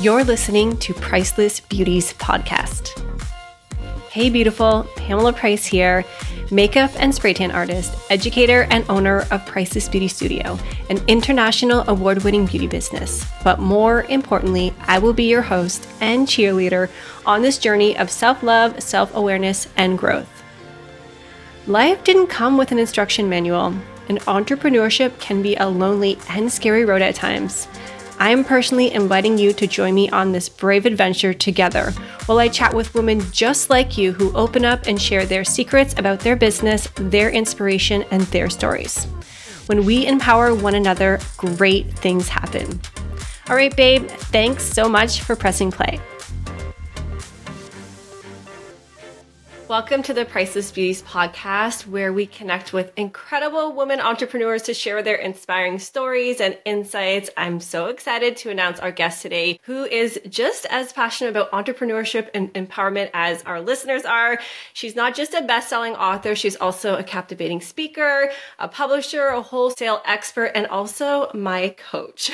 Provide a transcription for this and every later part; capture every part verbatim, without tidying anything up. You're listening to Priceless Beauty's podcast. Hey beautiful, Pamela Price here, makeup and spray tan artist, educator and owner of Priceless Beauty Studio, an international award-winning beauty business. But more importantly, I will be your host and cheerleader on this journey of self-love, self-awareness, and growth. Life didn't come with an instruction manual, and entrepreneurship can be a lonely and scary road at times. I am personally inviting you to join me on this brave adventure together while I chat with women just like you who open up and share their secrets about their business, their inspiration, and their stories. When we empower one another, great things happen. All right, babe, thanks so much for pressing play. Welcome to the Priceless Beauties podcast, where we connect with incredible women entrepreneurs to share their inspiring stories and insights. I'm so excited to announce our guest today, who is just as passionate about entrepreneurship and empowerment as our listeners are. She's not just a best-selling author, she's also a captivating speaker, a publisher, a wholesale expert, and also my coach.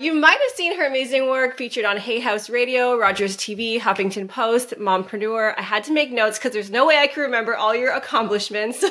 You might have seen her amazing work featured on Hay House Radio, Rogers T V, Huffington Post, Mompreneur. I had to make notes because there's no way I can remember all your accomplishments.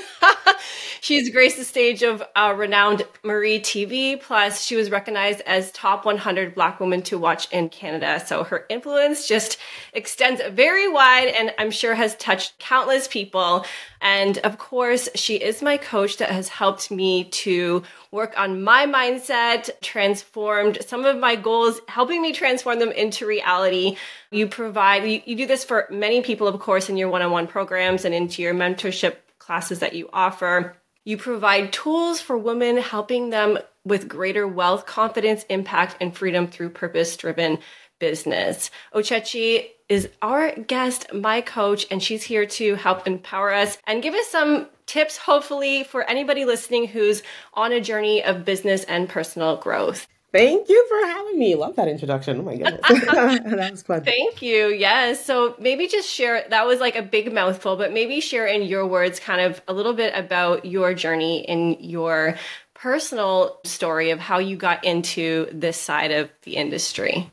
She's graced the stage of uh, renowned Marie T V, plus she was recognized as top one hundred Black women to watch in Canada. So her influence just extends very wide and I'm sure has touched countless people. And of course, she is my coach that has helped me to work on my mindset, transformed some of my goals, helping me transform them into reality. You provide, you, you do this for many people, of course, in your one-on-one programs and into your mentorship classes that you offer. You provide tools for women, helping them with greater wealth, confidence, impact, and freedom through purpose-driven business. Uchechi is our guest, my coach, and she's here to help empower us and give us some tips, hopefully, for anybody listening who's on a journey of business and personal growth. Thank you for having me. Love that introduction. Oh my goodness. That was fun. Thank you. Yes. So maybe just share, that was like a big mouthful, but maybe share in your words kind of a little bit about your journey and your personal story of how you got into this side of the industry.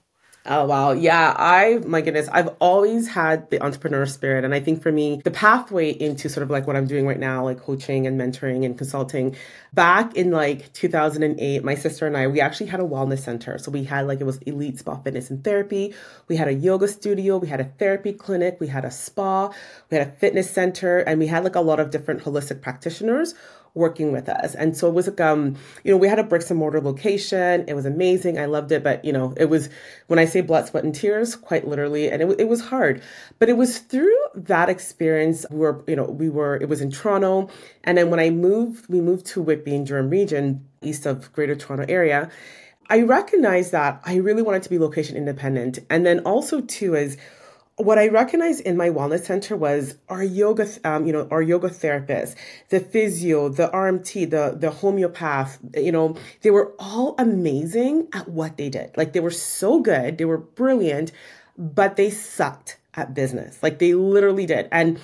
Oh, wow. Yeah. I, my goodness, I've always had the entrepreneur spirit. And I think for me, the pathway into sort of like what I'm doing right now, like coaching and mentoring and consulting, back in like two thousand eight, my sister and I, we actually had a wellness center. So we had like, it was elite spa, fitness and therapy. We had a yoga studio. We had a therapy clinic. We had a spa. We had a fitness center. And we had like a lot of different holistic practitioners working with us. And so it was like, um, you know, we had a bricks and mortar location. It was amazing. I loved it. But, you know, it was, when I say blood, sweat, and tears, quite literally, and it, it was hard. But it was through that experience where, you know, we were, it was in Toronto. And then when I moved, we moved to Whitby in Durham region, east of Greater Toronto area. I recognized that I really wanted to be location independent. And then also too is, what I recognized in my wellness center was our yoga, um, you know, our yoga therapist, the physio, the R M T, the, the homeopath, you know, they were all amazing at what they did. Like they were so good. They were brilliant, but they sucked at business. Like they literally did. And,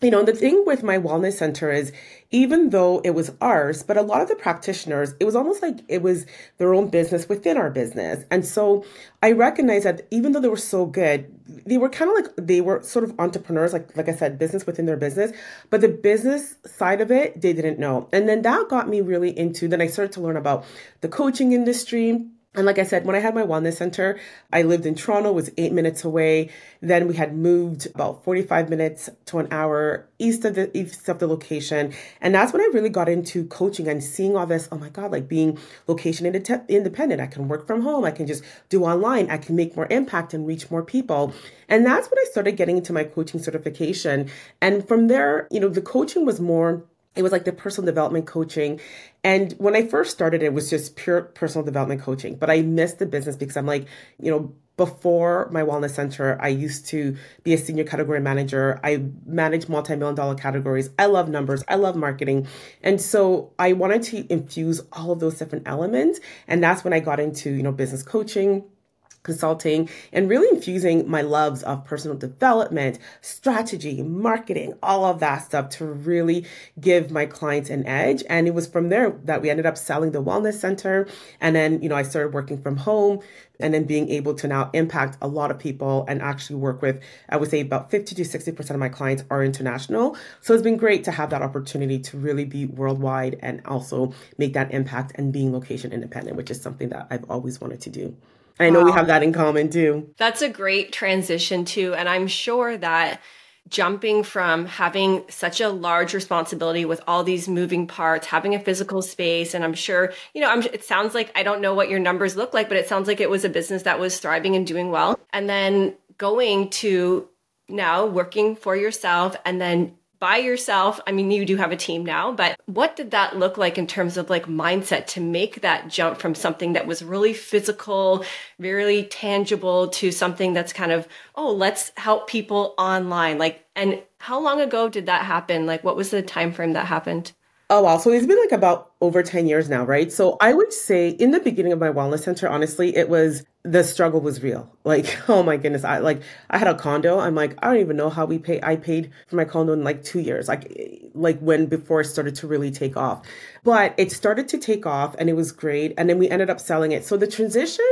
you know, the thing with my wellness center is, even though it was ours, but a lot of the practitioners, it was almost like it was their own business within our business. And so I recognized that even though they were so good, they were kind of like, they were sort of entrepreneurs, like like I said, business within their business, but the business side of it, they didn't know. And then that got me really into, then I started to learn about the coaching industry. And like I said, when I had my wellness center, I lived in Toronto, was eight minutes away. Then we had moved about forty-five minutes to an hour east of the east of the location. And that's when I really got into coaching and seeing all this, oh my God, like being location ind- independent. I can work from home. I can just do online. I can make more impact and reach more people. And that's when I started getting into my coaching certification. And from there, you know, the coaching was more, it was like the personal development coaching. And when I first started, it was just pure personal development coaching, but I missed the business because I'm like, you know, before my wellness center, I used to be a senior category manager. I managed multi-million dollar categories. I love numbers. I love marketing. And so I wanted to infuse all of those different elements. And that's when I got into, you know, business coaching, consulting, and really infusing my loves of personal development, strategy, marketing, all of that stuff to really give my clients an edge. And it was from there that we ended up selling the wellness center. And then, you know, I started working from home and then being able to now impact a lot of people and actually work with, I would say about fifty to sixty percent of my clients are international. So it's been great to have that opportunity to really be worldwide and also make that impact and being location independent, which is something that I've always wanted to do. I know wow. we have that in common too. That's a great transition too. And I'm sure that jumping from having such a large responsibility with all these moving parts, having a physical space, and I'm sure, you know, I'm, it sounds like, I don't know what your numbers look like, but it sounds like it was a business that was thriving and doing well. And then going to now working for yourself and then by yourself. I mean, you do have a team now, but what did that look like in terms of like mindset to make that jump from something that was really physical, really tangible to something that's kind of, oh, let's help people online. Like, and how long ago did that happen? Like, what was the time frame that happened? Oh, wow. So it's been like about over ten years now, right? So I would say in the beginning of my wellness center, honestly, it was, the struggle was real. Like, oh my goodness. I like, I had a condo. I'm like, I don't even know how we pay. I paid for my condo in like two years, like, like when before it started to really take off, but it started to take off and it was great. And then we ended up selling it. So the transition,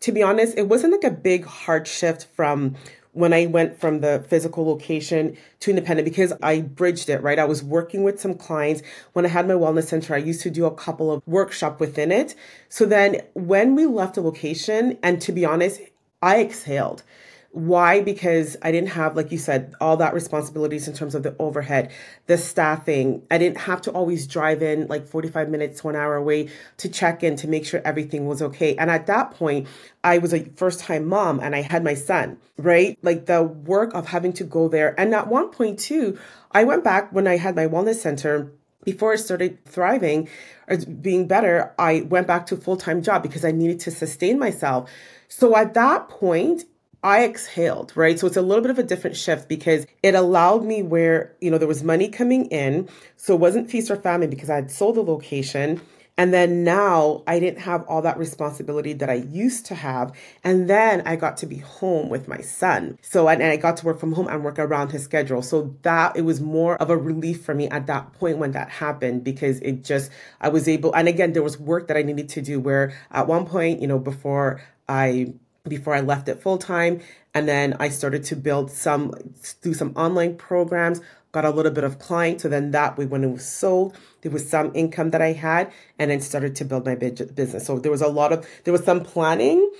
to be honest, it wasn't like a big hard shift from when I went from the physical location to independent, because I bridged it, right? I was working with some clients. When I had my wellness center, I used to do a couple of workshops within it. So then when we left the location, and to be honest, I exhaled. Why? Because I didn't have, like you said, all that responsibilities in terms of the overhead, the staffing. I didn't have to always drive in like forty-five minutes to an hour away to check in to make sure everything was okay. And at that point, I was a first-time mom and I had my son, right? Like the work of having to go there. And at one point too, I went back when I had my wellness center. Before it started thriving or being better, I went back to a full-time job because I needed to sustain myself. So at that point, I exhaled, right? So it's a little bit of a different shift because it allowed me where, you know, there was money coming in. So it wasn't feast or famine because I had sold the location. And then now I didn't have all that responsibility that I used to have. And then I got to be home with my son. So, and, and I got to work from home and work around his schedule. So that, it was more of a relief for me at that point when that happened, because it just, I was able, and again, there was work that I needed to do where at one point, you know, before I before I left it full time. And then I started to build some, do some online programs, got a little bit of client. So then that way, when it was sold, there was some income that I had, and then started to build my business. So there was a lot of, there was some planning,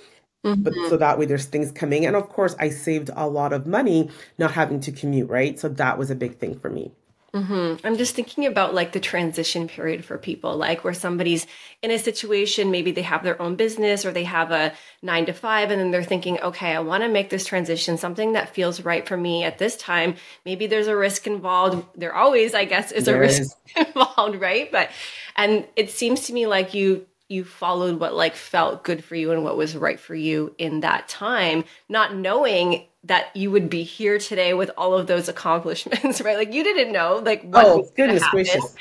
mm-hmm. but so that way there's things coming. And of course I saved a lot of money not having to commute, right? So that was a big thing for me. Mm-hmm. I'm just thinking about like the transition period for people, like where somebody's in a situation, maybe they have their own business or they have a nine to five, and then they're thinking, okay, I want to make this transition, something that feels right for me at this time. Maybe there's a risk involved. There always, I guess, is there a risk is. involved, right? But, and it seems to me like you you followed what like felt good for you and what was right for you in that time, not knowing that you would be here today with all of those accomplishments, right? Like you didn't know like what oh, was goodness gracious.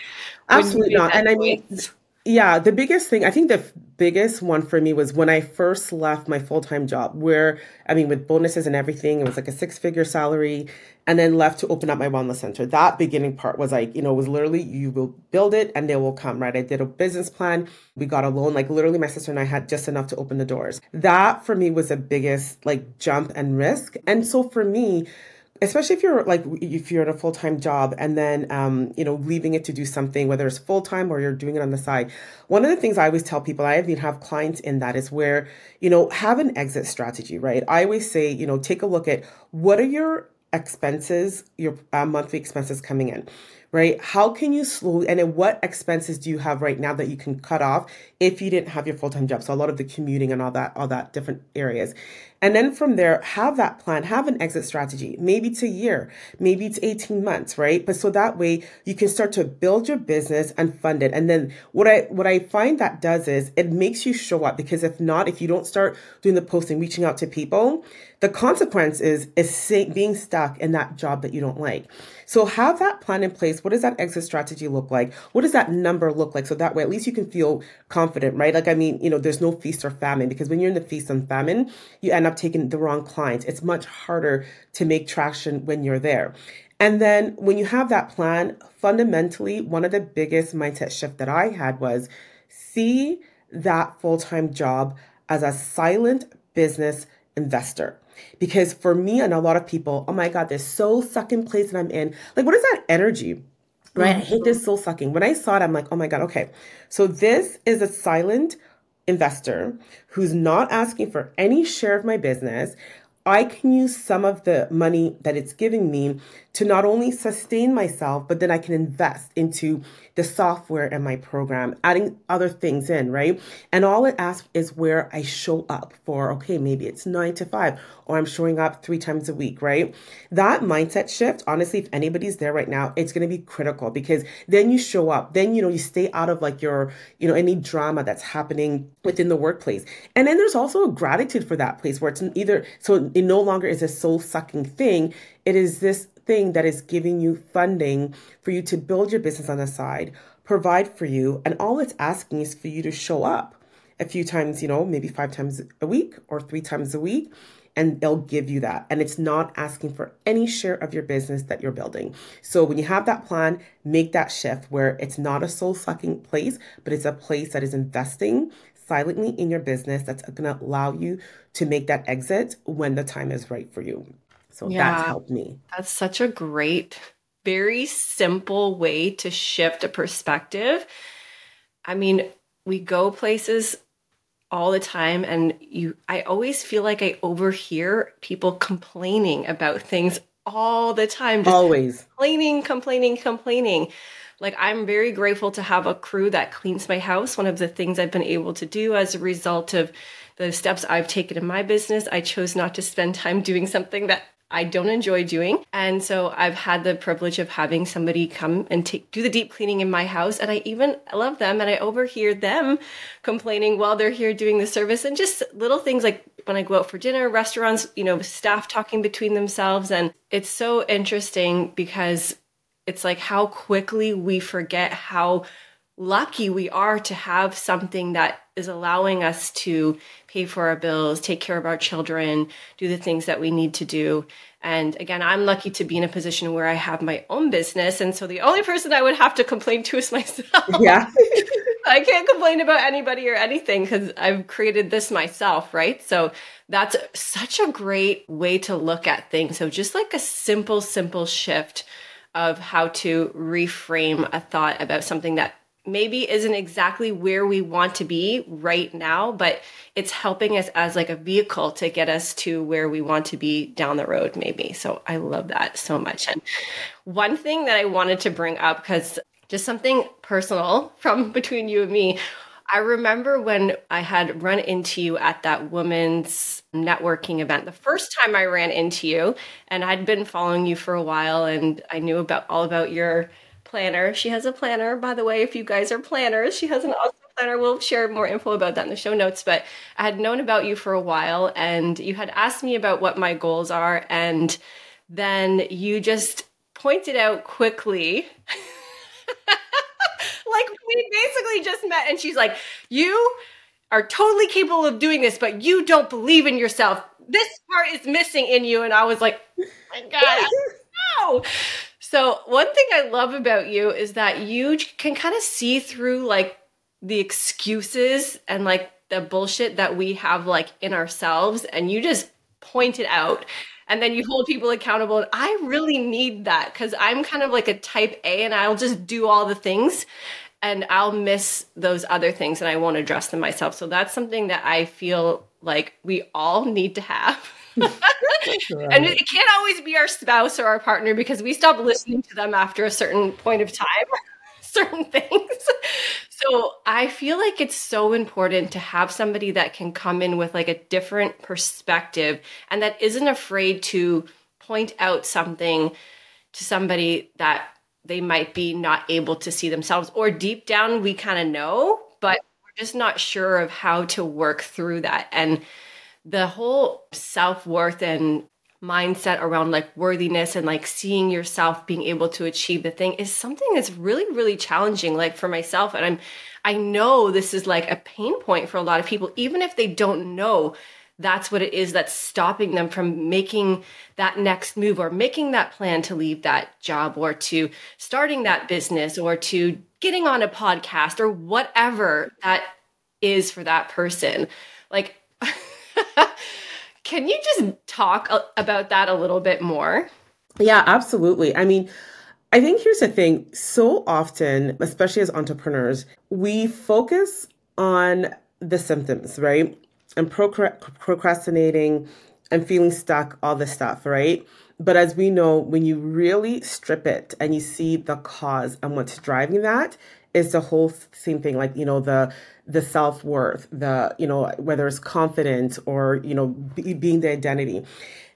Absolutely not. And I mean, yeah, the biggest thing, I think the f- biggest one for me was when I first left my full-time job where, I mean, with bonuses and everything, it was like a six-figure salary, and then left to open up my wellness center. That beginning part was like, you know, was literally, you will build it and they will come, right? I did a business plan. We got a loan. Like literally my sister and I had just enough to open the doors. That for me was the biggest like jump and risk. And so for me, especially if you're like, if you're in a full-time job and then, um, you know, leaving it to do something, whether it's full-time or you're doing it on the side. One of the things I always tell people, I even have clients in that, is where, you know, have an exit strategy, right? I always say, you know, take a look at what are your expenses, your uh, monthly expenses coming in, right? How can you slowly, and then what expenses do you have right now that you can cut off if you didn't have your full-time job? So a lot of the commuting and all that, all that different areas. And then from there, have that plan, have an exit strategy. Maybe it's a year, maybe it's eighteen months, right? But so that way you can start to build your business and fund it. And then what I what I find that does is it makes you show up, because if not, if you don't start doing the posting, reaching out to people, the consequence is, is being stuck in that job that you don't like. So have that plan in place. What does that exit strategy look like? What does that number look like? So that way, at least you can feel confident, right? Like, I mean, you know, there's no feast or famine, because when you're in the feast and famine, you end up taking the wrong clients. It's much harder to make traction when you're there. And then when you have that plan, fundamentally, one of the biggest mindset shift that I had was see that full-time job as a silent business investor. Because for me and a lot of people, oh my God, this soul sucking place that I'm in, like, what is that energy, right? I hate this soul sucking. When I saw it, I'm like, oh my God, okay. So this is a silent investor who's not asking for any share of my business. I can use some of the money that it's giving me to not only sustain myself, but then I can invest into the software and my program, adding other things in, right? And all it asks is where I show up for, okay, maybe it's nine to five, or I'm showing up three times a week, right? That mindset shift, honestly, if anybody's there right now, it's going to be critical, because then you show up, then, you know, you stay out of like your, you know, any drama that's happening within the workplace. And then there's also a gratitude for that place where it's either, so it no longer is a soul-sucking thing. It is this thing that is giving you funding for you to build your business on the side, provide for you, and all it's asking is for you to show up a few times, you know, maybe five times a week or three times a week, and they'll give you that. And it's not asking for any share of your business that you're building. So when you have that plan, make that shift where it's not a soul-sucking place, but it's a place that is investing silently in your business that's going to allow you to make that exit when the time is right for you. So yeah, that's helped me. That's such a great, very simple way to shift a perspective. I mean, we go places all the time, and you, I always feel like I overhear people complaining about things all the time. Just always complaining, complaining, complaining. Like, I'm very grateful to have a crew that cleans my house. One of the things I've been able to do as a result of the steps I've taken in my business, I chose not to spend time doing something that I don't enjoy doing. And so I've had the privilege of having somebody come and take, do the deep cleaning in my house. And I even love them. And I overhear them complaining while they're here doing the service, and just little things like when I go out for dinner, restaurants, you know, staff talking between themselves. And it's so interesting because it's like how quickly we forget how lucky we are to have something that is allowing us to pay for our bills, take care of our children, do the things that we need to do. And again, I'm lucky to be in a position where I have my own business. And so the only person I would have to complain to is myself. Yeah. I can't complain about anybody or anything because I've created this myself, right? So that's such a great way to look at things. So just like a simple, simple shift of how to reframe a thought about something that maybe isn't exactly where we want to be right now, but it's helping us as like a vehicle to get us to where we want to be down the road, maybe. So I love that so much. And one thing that I wanted to bring up, because just something personal from between you and me, I remember when I had run into you at that women's networking event, the first time I ran into you, and I'd been following you for a while, and I knew about all about your planner. She has a planner, by the way, if you guys are planners, she has an awesome planner. We'll share more info about that in the show notes, but I had known about you for a while, and you had asked me about what my goals are. And then you just pointed out quickly, like we basically just met, and she's like, you are totally capable of doing this, but you don't believe in yourself. This part is missing in you. And I was like, oh my God, I don't know. So one thing I love about you is that you can kind of see through like the excuses and like the bullshit that we have like in ourselves, and you just point it out, and then you hold people accountable. And I really need that because I'm kind of like a type A, and I'll just do all the things and I'll miss those other things and I won't address them myself. So that's something that I feel like we all need to have. And it can't always be our spouse or our partner because we stop listening to them after a certain point of time, certain things. So I feel like it's so important to have somebody that can come in with like a different perspective and that isn't afraid to point out something to somebody that they might be not able to see themselves, or deep down we kind of know, but we're just not sure of how to work through that. And the whole self-worth and mindset around like worthiness and like seeing yourself being able to achieve the thing is something that's really, really challenging, like for myself. And I'm, I know this is like a pain point for a lot of people, even if they don't know that's what it is that's stopping them from making that next move or making that plan to leave that job or to starting that business or to getting on a podcast or whatever that is for that person. Like, can you just talk about that a little bit more? Yeah, absolutely. I mean, I think here's the thing. So often, especially as entrepreneurs, we focus on the symptoms, right? And procrastinating and feeling stuck, all this stuff, right? But as we know, when you really strip it and you see the cause and what's driving that, it's the whole same thing, like, you know, the the self-worth, the, you know, whether it's confidence or, you know, be, being the identity.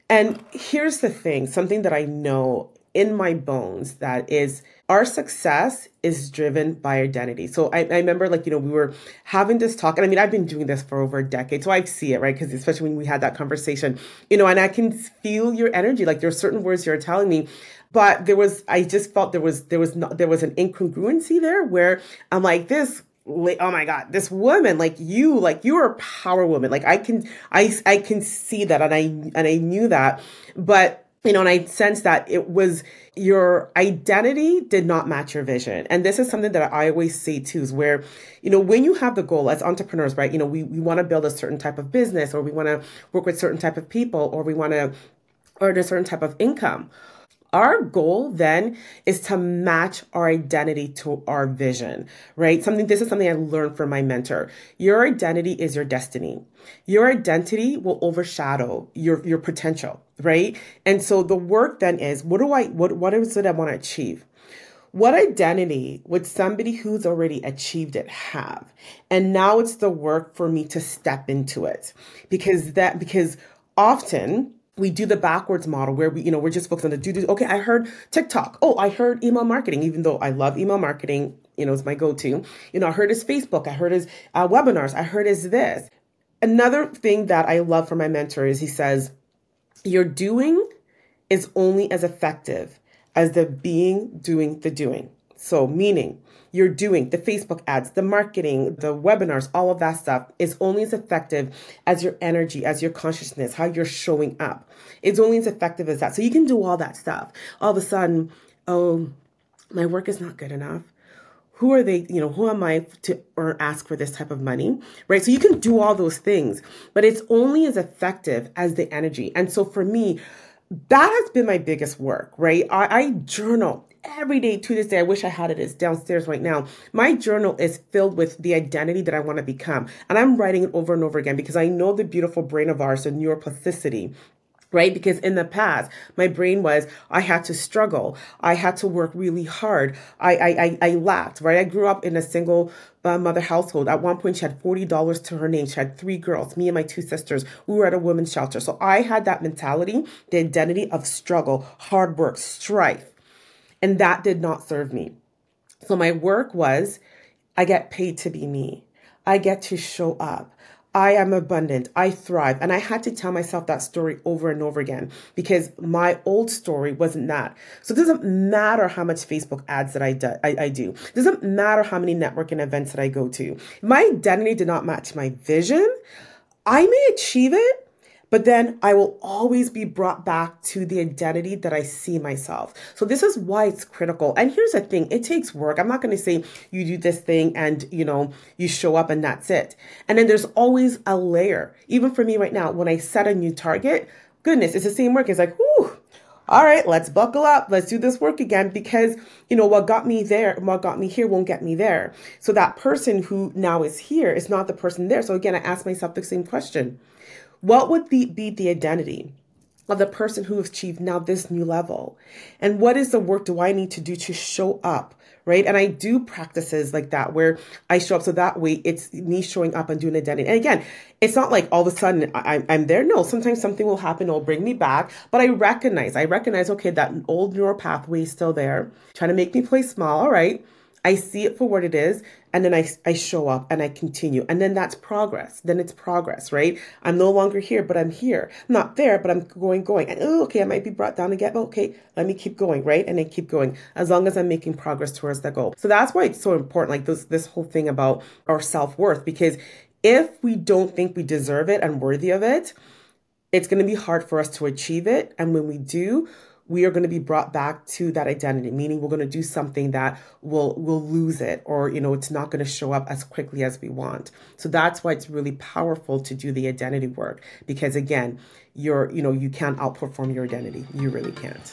And here's the thing, something that I know in my bones, that is our success is driven by identity. So I, I remember like, you know, we were having this talk, and I mean, I've been doing this for over a decade, so I see it, right? Because especially when we had that conversation, you know, and I can feel your energy, like there are certain words you're telling me, but there was, I just felt there was, there was not, there was an incongruency there where I'm like this, oh my God, this woman, like you, like you're a power woman. Like I can, I, I can see that. And I, and I knew that, but you know, and I sense that it was your identity did not match your vision. And this is something that I always say too, is where, you know, when you have the goal as entrepreneurs, right, you know, we, we want to build a certain type of business, or we want to work with certain type of people, or we want to earn a certain type of income. Our goal then is to match our identity to our vision, right? Something, this is something I learned from my mentor. Your identity is your destiny. Your identity will overshadow your, your potential, right? And so the work then is, what do I, what, what is it I want to achieve? What identity would somebody who's already achieved it have? And now it's the work for me to step into it, because that, because often, we do the backwards model where we, you know, we're just focused on the do do. Okay, I heard TikTok. Oh, I heard email marketing, even though I love email marketing, you know, it's my go-to. You know, I heard his Facebook. I heard his uh, webinars. I heard his this. Another thing that I love from my mentor is he says, your doing is only as effective as the being doing the doing. So meaning you're doing the Facebook ads, the marketing, the webinars, all of that stuff is only as effective as your energy, as your consciousness, how you're showing up. It's only as effective as that. So you can do all that stuff. All of a sudden, oh, my work is not good enough. Who are they? You know, who am I to or ask for this type of money, right? So you can do all those things, but it's only as effective as the energy. And so for me, that has been my biggest work, right? I, I journal. Every day to this day, I wish I had it. It's downstairs right now. My journal is filled with the identity that I want to become. And I'm writing it over and over again because I know the beautiful brain of ours, the neuroplasticity, right? Because in the past, my brain was, I had to struggle. I had to work really hard. I I I, I lacked, right? I grew up in a single uh, mother household. At one point, she had forty dollars to her name. She had three girls, me and my two sisters. We were at a women's shelter. So I had that mentality, the identity of struggle, hard work, strife. And that did not serve me. So my work was, I get paid to be me. I get to show up. I am abundant. I thrive. And I had to tell myself that story over and over again because my old story wasn't that. So it doesn't matter how much Facebook ads that I do. I, I do. It doesn't matter how many networking events that I go to. My identity did not match my vision. I may achieve it, but then I will always be brought back to the identity that I see myself. So this is why it's critical. And here's the thing. It takes work. I'm not going to say you do this thing and, you know, you show up and that's it. And then there's always a layer. Even for me right now, when I set a new target, goodness, it's the same work. It's like, whoo, all right, let's buckle up. Let's do this work again because, you know, what got me there and what got me here won't get me there. So that person who now is here is not the person there. So again, I ask myself the same question. What would be, be the identity of the person who has achieved now this new level? And what is the work do I need to do to show up, right? And I do practices like that where I show up. So that way it's me showing up and doing an identity. And again, it's not like all of a sudden I, I'm there. No, sometimes something will happen. It'll bring me back. But I recognize, I recognize, okay, that old neural pathway is still there, trying to make me play small. All right. I see it for what it is, and then I, I show up and I continue. And then that's progress. Then it's progress, right? I'm no longer here, but I'm here. I'm not there, but I'm going, going. And, oh, okay, I might be brought down again. Okay, let me keep going, right? And I keep going as long as I'm making progress towards that goal. So that's why it's so important, like this, this whole thing about our self-worth, because if we don't think we deserve it and worthy of it, it's going to be hard for us to achieve it. And when we do, we are going to be brought back to that identity, meaning we're going to do something that will will lose it, or, you know, it's not going to show up as quickly as we want. So that's why it's really powerful to do the identity work, because again, you're, you know, you can't outperform your identity. You really can't.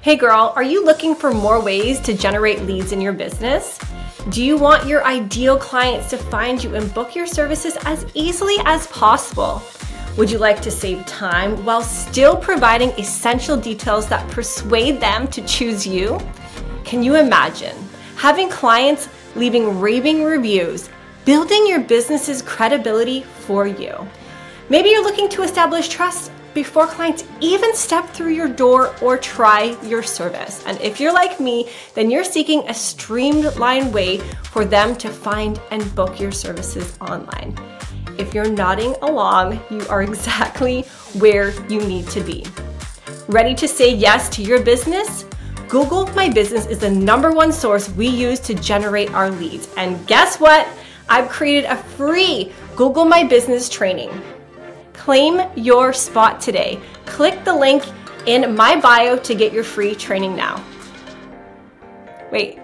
Hey girl, are you looking for more ways to generate leads in your business? Do you want your ideal clients to find you and book your services as easily as possible? Would you like to save time while still providing essential details that persuade them to choose you? Can you imagine having clients leaving raving reviews, building your business's credibility for you? Maybe you're looking to establish trust before clients even step through your door or try your service. And if you're like me, then you're seeking a streamlined way for them to find and book your services online. If you're nodding along, you are exactly where you need to be. Ready to say yes to your business? Google My Business is the number one source we use to generate our leads. And guess what? I've created a free Google My Business training. Claim your spot today. Click the link in my bio to get your free training now. Wait,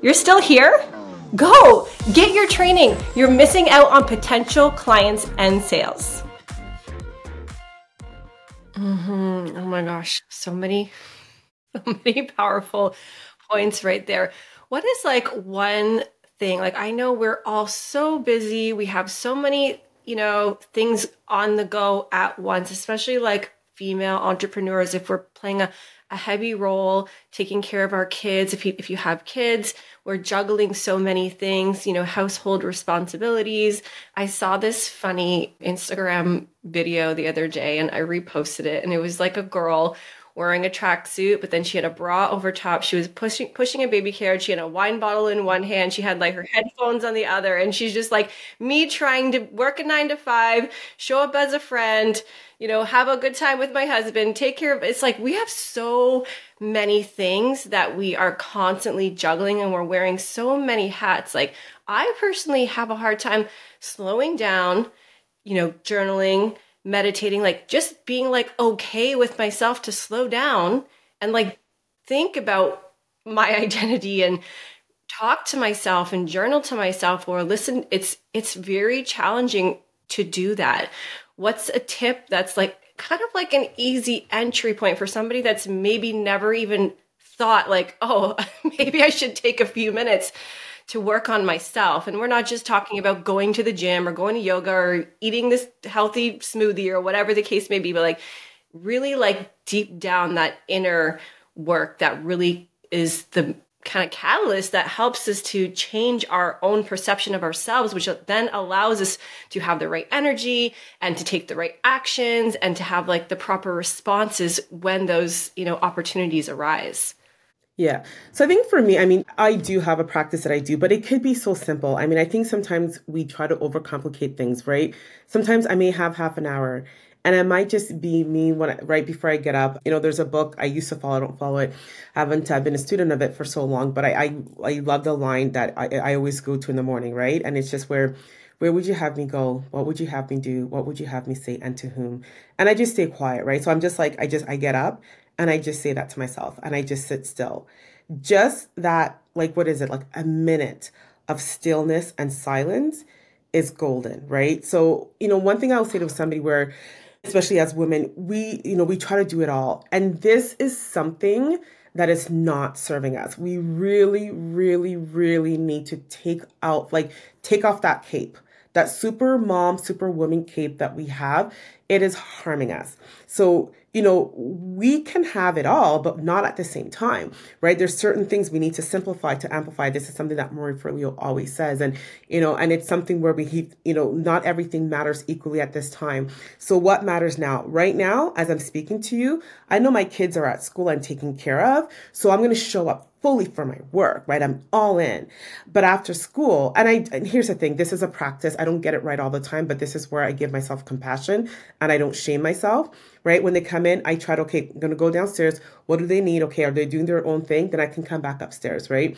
you're still here? Go get your training. You're missing out on potential clients and sales. Mm-hmm. Oh my gosh. So many, so many powerful points right there. What is like one thing? Like, I know we're all so busy. We have so many, you know, things on the go at once, especially like female entrepreneurs. If we're playing a a heavy role, taking care of our kids. If you, if you have kids, we're juggling so many things, you know, household responsibilities. I saw this funny Instagram video the other day and I reposted it. And it was like a girl wearing a tracksuit, but then she had a bra over top. She was pushing, pushing a baby carriage. She had a wine bottle in one hand. She had like her headphones on the other. And she's just like me trying to work a nine to five, show up as a friend, you know, have a good time with my husband, take care of, it's like, we have so many things that we are constantly juggling and we're wearing so many hats. Like I personally have a hard time slowing down, you know, journaling, meditating, like just being like okay with myself to slow down and like think about my identity and talk to myself and journal to myself or listen. It's it's very challenging to do that. What's a tip that's like kind of like an easy entry point for somebody that's maybe never even thought like, oh, maybe I should take a few minutes to work on myself? And we're not just talking about going to the gym or going to yoga or eating this healthy smoothie or whatever the case may be, but like really like deep down that inner work that really is the kind of catalyst that helps us to change our own perception of ourselves, which then allows us to have the right energy and to take the right actions and to have like the proper responses when those, you know, opportunities arise. Yeah. So I think for me, I mean, I do have a practice that I do, but it could be so simple. I mean, I think sometimes we try to overcomplicate things, right? Sometimes I may have half an hour and I might just be me when I, right before I get up. You know, there's a book I used to follow. I don't follow it. I haven't I've been a student of it for so long, but I, I, I love the line that I, I always go to in the morning, right? And it's just where, where would you have me go? What would you have me do? What would you have me say and to whom? And I just stay quiet, right? So I'm just like, I just, I get up. And I just say that to myself and I just sit still. Just that, like, what is it? Like a minute of stillness and silence is golden, right? So, you know, one thing I would say to somebody where, especially as women, we, you know, we try to do it all. And this is something that is not serving us. We really, really, really need to take out, like take off that cape. that super mom, super woman cape that we have, it is harming us. So, you know, we can have it all, but not at the same time, right? There's certain things we need to simplify to amplify. This is something that Marie Forleo always says. And, you know, and it's something where we, you know, not everything matters equally at this time. So what matters now? Right now, as I'm speaking to you, I know my kids are at school I'm taking care of. So I'm going to show up fully for my work, right? I'm all in. But after school, and I, and here's the thing, this is a practice. I don't get it right all the time, but this is where I give myself compassion and I don't shame myself, right? When they come in, I try to, okay, I'm going to go downstairs. What do they need? Okay. Are they doing their own thing? Then I can come back upstairs, right?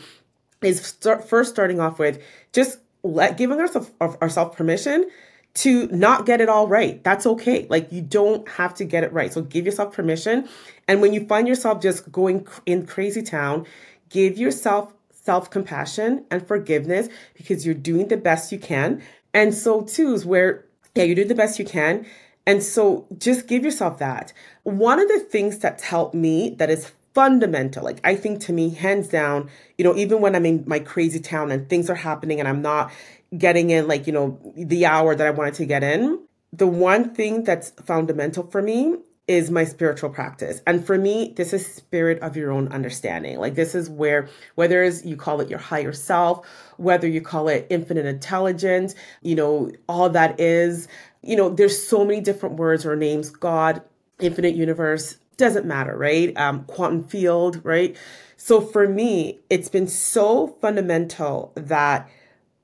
Is start, first starting off with just let, giving ourselves, ourselves permission to not get it all right. That's okay. Like, you don't have to get it right. So give yourself permission. And when you find yourself just going in crazy town, give yourself self-compassion and forgiveness because you're doing the best you can. And so too is where, yeah, you do the best you can. And so just give yourself that. One of the things that's helped me that is fundamental, like I think to me, hands down, you know, even when I'm in my crazy town and things are happening and I'm not getting in like, you know, the hour that I wanted to get in, the one thing that's fundamental for me is my spiritual practice. And for me, this is spirit of your own understanding. Like, this is where, whether it's you call it your higher self, whether you call it infinite intelligence, you know, all that is, you know, there's so many different words or names, God, infinite universe, doesn't matter, right? Um, quantum field, right? So for me, it's been so fundamental that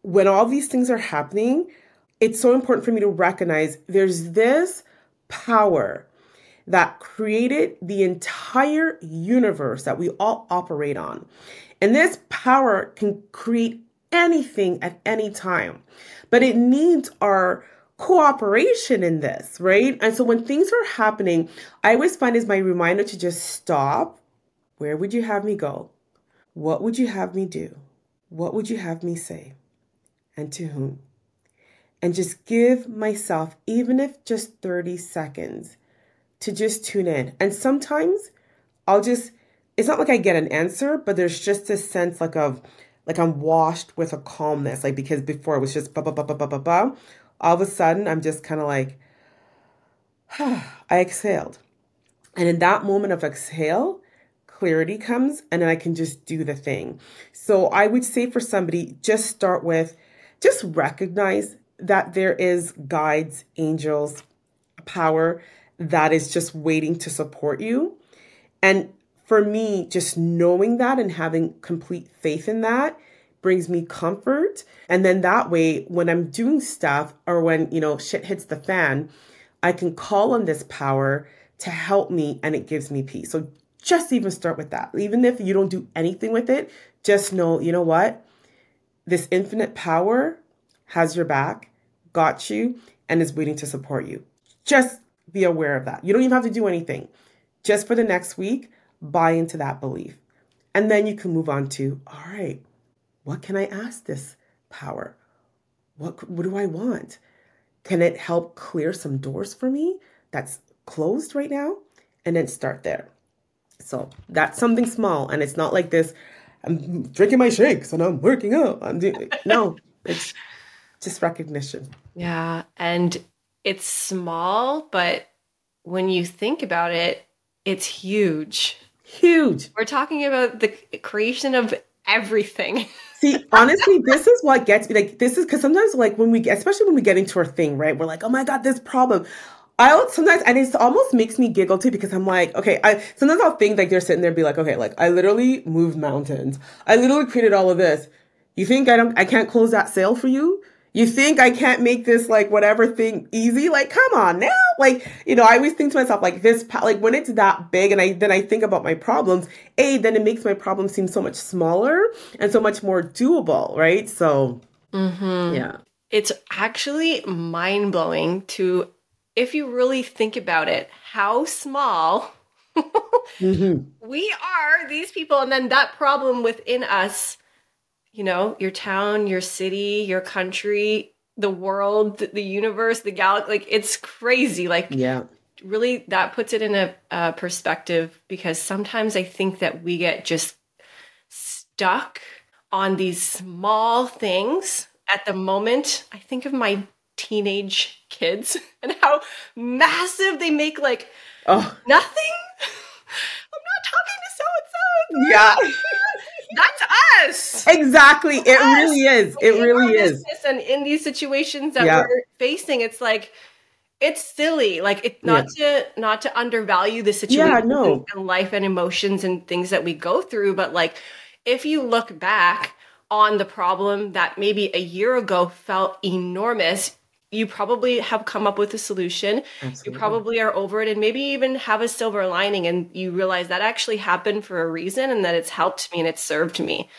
when all these things are happening, it's so important for me to recognize there's this power that created the entire universe that we all operate on. And this power can create anything at any time, but it needs our cooperation in this, right? And so when things are happening, I always find is my reminder to just stop. Where would you have me go? What would you have me do? What would you have me say? And to whom? And just give myself, even if just thirty seconds, to just tune in. And sometimes I'll just, it's not like I get an answer, but there's just this sense like of, like I'm washed with a calmness, like because before it was just ba ba ba ba ba ba ba. All of a sudden, I'm just kind of like, ah, I exhaled. And in that moment of exhale, clarity comes and then I can just do the thing. So I would say for somebody, just start with, just recognize that there is guides, angels, power, that is just waiting to support you. And for me, just knowing that and having complete faith in that brings me comfort. And then that way, when I'm doing stuff or when, you know, shit hits the fan, I can call on this power to help me and it gives me peace. So just even start with that. Even if you don't do anything with it, just know, you know what? This infinite power has your back, got you, and is waiting to support you. Just be aware of that. You don't even have to do anything. Just for the next week, buy into that belief. And then you can move on to, all right, what can I ask this power? What, what do I want? Can it help clear some doors for me that's closed right now? And then start there. So that's something small. And it's not like this, I'm drinking my shakes and I'm working out. I'm doing, no, it's just recognition. Yeah. And it's small, but when you think about it, it's huge. Huge. We're talking about the creation of everything. See, honestly, this is what gets me. Like, this is because sometimes, like, when we, especially when we get into our thing, right? We're like, oh my God, this problem. I'll sometimes, and it almost makes me giggle too, because I'm like, okay, I sometimes I'll think like they're sitting there and be like, okay, like, I literally moved mountains. I literally created all of this. You think I don't, I can't close that sale for you? You think I can't make this like whatever thing easy? Like, come on now. Like, you know, I always think to myself like this, like when it's that big and I, then I think about my problems, A, then it makes my problem seem so much smaller and so much more doable. Right. So, mm-hmm. Yeah, it's actually mind blowing to, if you really think about it, how small mm-hmm. we are, these people. And then that problem within us, you know, your town, your city, your country, the world, the universe, the galaxy, like it's crazy. Like, yeah, really that puts it in a, a perspective, because sometimes I think that we get just stuck on these small things at the moment, I think of my teenage kids and how massive they make like oh. nothing. I'm not talking to so-and-so. Yeah. That's us. Exactly. That's it us. really is. It in really is. And in these situations that yeah. we're facing, it's like, it's silly. Like it's not yeah. to, not to undervalue the situation yeah, no. and life and emotions and things that we go through. But like, if you look back on the problem that maybe a year ago felt enormous, you probably have come up with a solution. Absolutely. You probably are over it and maybe even have a silver lining, and you realize that actually happened for a reason and that it's helped me and it's served me.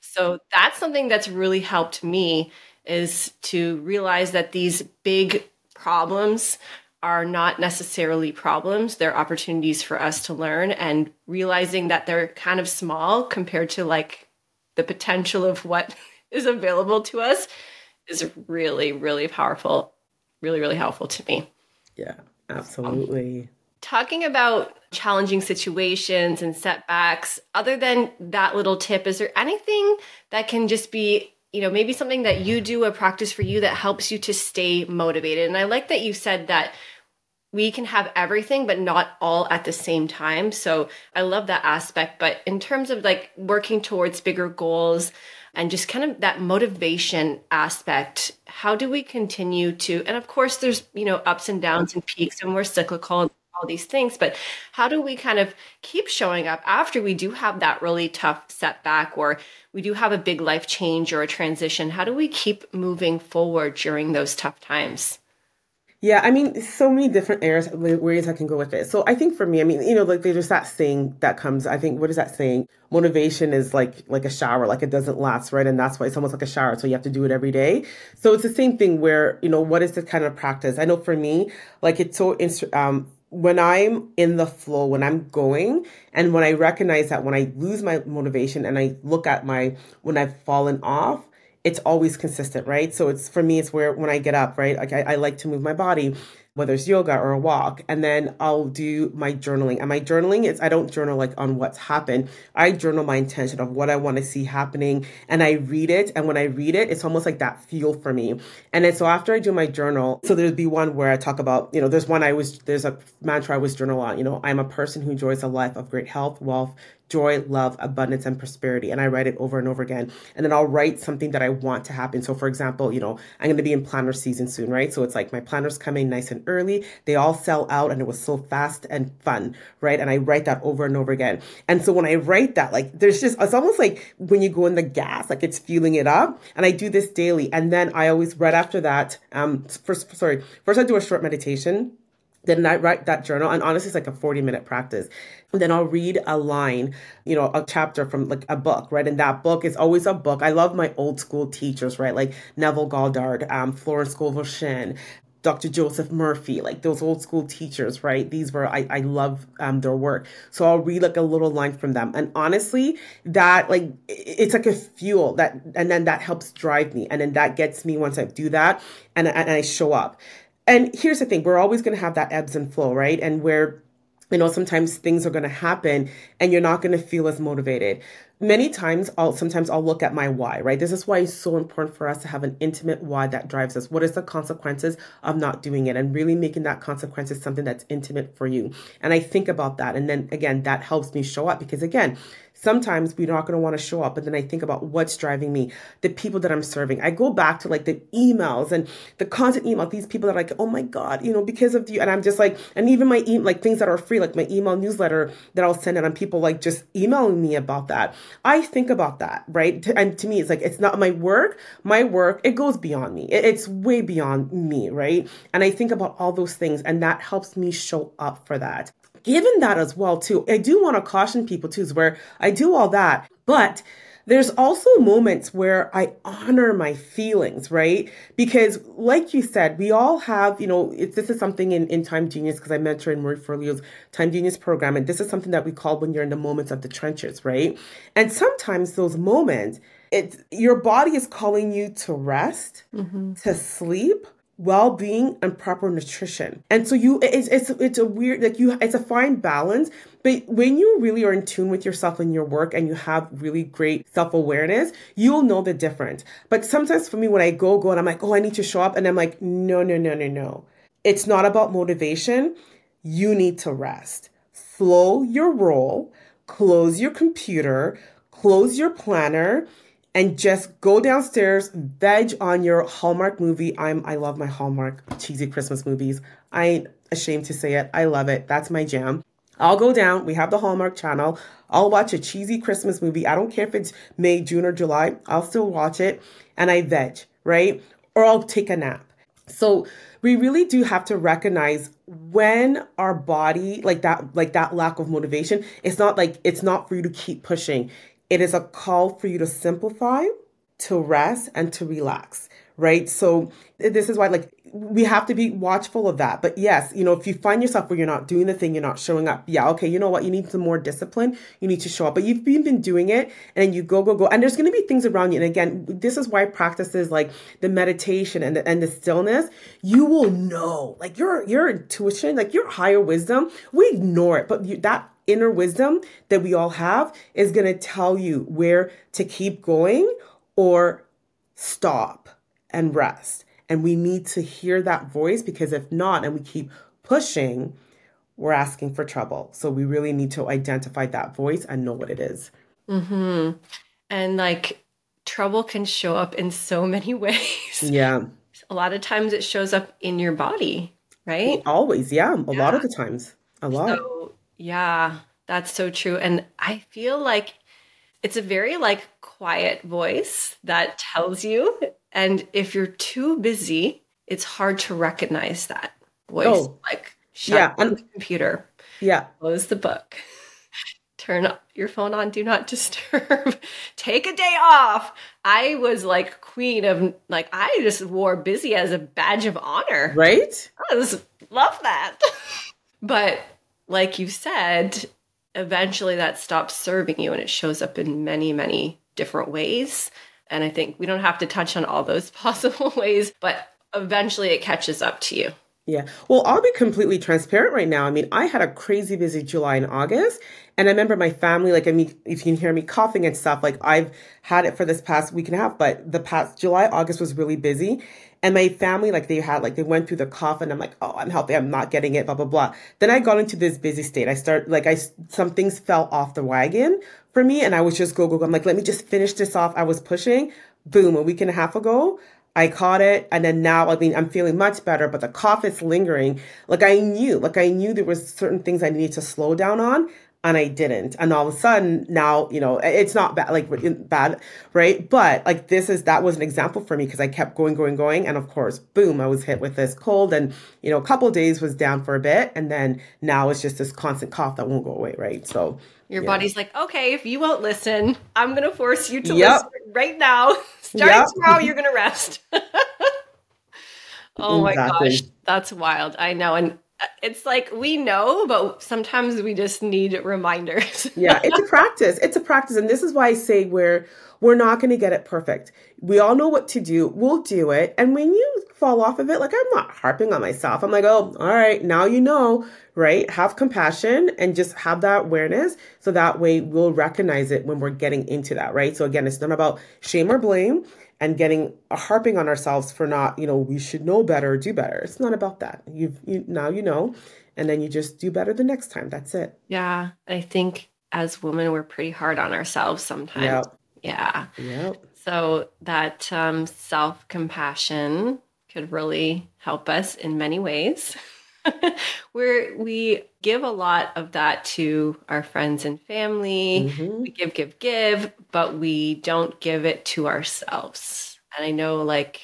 So that's something that's really helped me, is to realize that these big problems are not necessarily problems. They're opportunities for us to learn, and realizing that they're kind of small compared to like the potential of what is available to us is really, really powerful, really, really helpful to me. Yeah, absolutely. Um, talking about challenging situations and setbacks, other than that little tip, is there anything that can just be, you know, maybe something that you do, a practice for you that helps you to stay motivated? And I like that you said that we can have everything, but not all at the same time. So I love that aspect. But in terms of like working towards bigger goals and just kind of that motivation aspect, how do we continue to, and of course there's, you know, ups and downs and peaks, and we're cyclical and all these things, but how do we kind of keep showing up after we do have that really tough setback, or we do have a big life change or a transition? How do we keep moving forward during those tough times? Yeah, I mean, so many different areas, ways I can go with it. So I think for me, I mean, you know, like there's that saying that comes, I think, what is that saying? Motivation is like like a shower, like it doesn't last, right? And that's why it's almost like a shower. So you have to do it every day. So it's the same thing where, you know, what is the kind of practice? I know for me, like it's so, um, when I'm in the flow, when I'm going, and when I recognize that when I lose my motivation and I look at my, when I've fallen off, it's always consistent, right? So it's, for me, it's where when I get up, right? Like I, I like to move my body, whether it's yoga or a walk, and then I'll do my journaling. And my journaling is, I don't journal like on what's happened. I journal my intention of what I want to see happening, and I read it. And when I read it, it's almost like that fuel for me. And then so after I do my journal, so there'd be one where I talk about, you know, there's one I was, there's a mantra I was journal on, you know, I'm a person who enjoys a life of great health, wealth, joy, love, abundance, and prosperity. And I write it over and over again. And then I'll write something that I want to happen. So for example, you know, I'm going to be in planner season soon, right? So it's like my planners come in nice and early. They all sell out, and it was so fast and fun, right? And I write that over and over again. And so when I write that, like there's just, it's almost like when you go in the gas, like it's fueling it up. And I do this daily. And then I always, right after that, um, first, sorry, first I do a short meditation. Then I write that journal, and honestly, it's like a forty-minute practice. And then I'll read a line, you know, a chapter from like a book, right? And that book is always a book. I love my old school teachers, right? Like Neville Goddard, um, Florence Scovel Shinn, Doctor Joseph Murphy, like those old school teachers, right? These were, I, I love um, their work. So I'll read like a little line from them. And honestly, that like, it's like a fuel that, and then that helps drive me. And then that gets me, once I do that and, and I show up. And here's the thing, we're always going to have that ebbs and flow, right? And where, you know, sometimes things are going to happen and you're not going to feel as motivated. Many times, I'll sometimes I'll look at my why, right? This is why it's so important for us to have an intimate why that drives us. What is the consequences of not doing it? And really making that consequences something that's intimate for you. And I think about that. And then again, that helps me show up, because again, sometimes we're not going to want to show up. And then I think about what's driving me, the people that I'm serving. I go back to like the emails and the constant email, these people that are like, oh my God, you know, because of you. And I'm just like, and even my e- like things that are free, like my email newsletter that I'll send out, and people like just emailing me about that. I think about that, right? And to me, it's like, it's not my work, my work, it goes beyond me. It's way beyond me, right? And I think about all those things, and that helps me show up for that. Given that as well, too, I do want to caution people, too, is where I do all that, but there's also moments where I honor my feelings, right? Because like you said, we all have, you know, it's, this is something in, in Time Genius, because I mentor in Marie Forleo's Time Genius program. And this is something that we call when you're in the moments of the trenches, right? And sometimes those moments, it's, your body is calling you to rest, mm-hmm. to sleep, well-being and proper nutrition. And so you, it's, it's, it's a weird, like you, it's a fine balance, but when you really are in tune with yourself and your work and you have really great self-awareness, you'll know the difference. But sometimes for me, when I go, go and I'm like, oh, I need to show up. And I'm like, no, no, no, no, no. It's not about motivation. You need to rest, flow your role, close your computer, close your planner, and just go downstairs, veg on your Hallmark movie. I'm, I love my Hallmark cheesy Christmas movies. I ain't ashamed to say it. I love it. That's my jam. I'll go down. We have the Hallmark channel. I'll watch a cheesy Christmas movie. I don't care if it's May, June, or July. I'll still watch it. And I veg, right? Or I'll take a nap. So we really do have to recognize when our body, like that, like that lack of motivation, it's not like, it's not for you to keep pushing. It is a call for you to simplify, to rest, and to relax, right? So this is why, like, we have to be watchful of that. But yes, you know, if you find yourself where you're not doing the thing, you're not showing up. Yeah, okay, you know what? You need some more discipline. You need to show up. But you've been, been doing it and you go, go, go. And there's going to be things around you. And again, this is why practices like the meditation and the, and the stillness, you will know, like your, your intuition, like your higher wisdom, we ignore it. But you, that inner wisdom that we all have is going to tell you where to keep going or stop and rest. And we need to hear that voice, because if not, and we keep pushing, we're asking for trouble. So we really need to identify that voice and know what it is. Mm-hmm. And like trouble can show up in so many ways. Yeah. A lot of times it shows up in your body, right? Always. Yeah. A yeah. lot of the times. A lot. So, yeah, that's so true. And I feel like it's a very like quiet voice that tells you. And if you're too busy, it's hard to recognize that voice. Oh, like shut yeah, down the computer. Yeah. Close the book. Turn your phone on. Do not disturb. Take a day off. I was like queen of like, I just wore busy as a badge of honor. Right? I just love that. But like you said, eventually that stops serving you, and it shows up in many, many different ways. And I think we don't have to touch on all those possible ways, but eventually it catches up to you. Yeah. Well, I'll be completely transparent right now. I mean, I had a crazy busy July and August. And I remember my family, like, I mean, if you can hear me coughing and stuff, like I've had it for this past week and a half, but the past July, August was really busy. And my family, like they had, like they went through the cough, and I'm like, oh, I'm healthy. I'm not getting it, blah, blah, blah. Then I got into this busy state. I start like I, some things fell off the wagon for me, and I was just go, go, go. I'm like, let me just finish this off. I was pushing, boom, a week and a half ago, I caught it. And then now, I mean, I'm feeling much better, but the cough is lingering. Like I knew, like I knew there was certain things I needed to slow down on, and I didn't. And all of a sudden now, you know, it's not bad, like bad, right? But like, this is, that was an example for me, because I kept going, going, going. And of course, boom, I was hit with this cold, and, you know, a couple of days was down for a bit. And then now it's just this constant cough that won't go away. Right. So your yeah. body's like, okay, if you won't listen, I'm going to force you to yep. listen right now. Starting yep. tomorrow, you're going to rest. oh exactly. my gosh. That's wild. I know. And it's like, we know, but sometimes we just need reminders. yeah, it's a practice. It's a practice. And this is why I say we're, we're not going to get it perfect. We all know what to do. We'll do it. And when you fall off of it, like I'm not harping on myself. I'm like, oh, all right, now you know, right? Have compassion and just have that awareness. So that way we'll recognize it when we're getting into that, right? So again, it's not about shame or blame and getting a harping on ourselves for not, you know, we should know better, do better. It's not about that. You've, you now, you know, and then you just do better the next time. That's it. Yeah. I think as women, we're pretty hard on ourselves sometimes. Yep. Yeah. Yep. So that um, self-compassion could really help us in many ways. Where we give a lot of that to our friends and family. Mm-hmm. We give, give, give, but we don't give it to ourselves. And I know, like,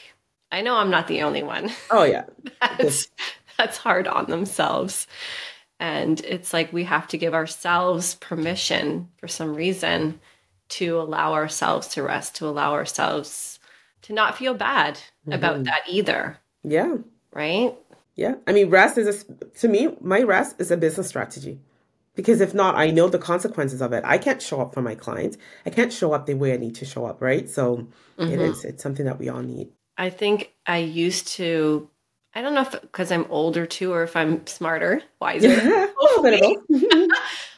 I know I'm not the only one. Oh, yeah. that's, that's hard on themselves. And it's like we have to give ourselves permission for some reason to allow ourselves to rest, to allow ourselves to not feel bad mm-hmm. about that either. Yeah. Right? Yeah. I mean, rest is, a, to me, my rest is a business strategy, because if not, I know the consequences of it. I can't show up for my clients. I can't show up the way I need to show up. Right. So mm-hmm. it is, it's something that we all need. I think I used to I don't know if because I'm older too, or if I'm smarter, wiser. Yeah, but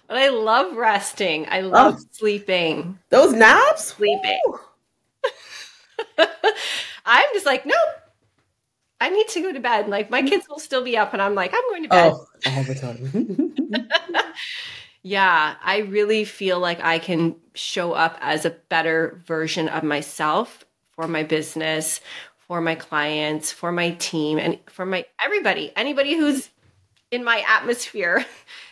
I love resting. I love oh, sleeping. Those knobs? Sleeping. I'm just like, nope. I need to go to bed. Like my kids will still be up and I'm like, I'm going to bed. Oh, all the time. Yeah. I really feel like I can show up as a better version of myself for my business, for my clients, for my team, and for my everybody. Anybody who's in my atmosphere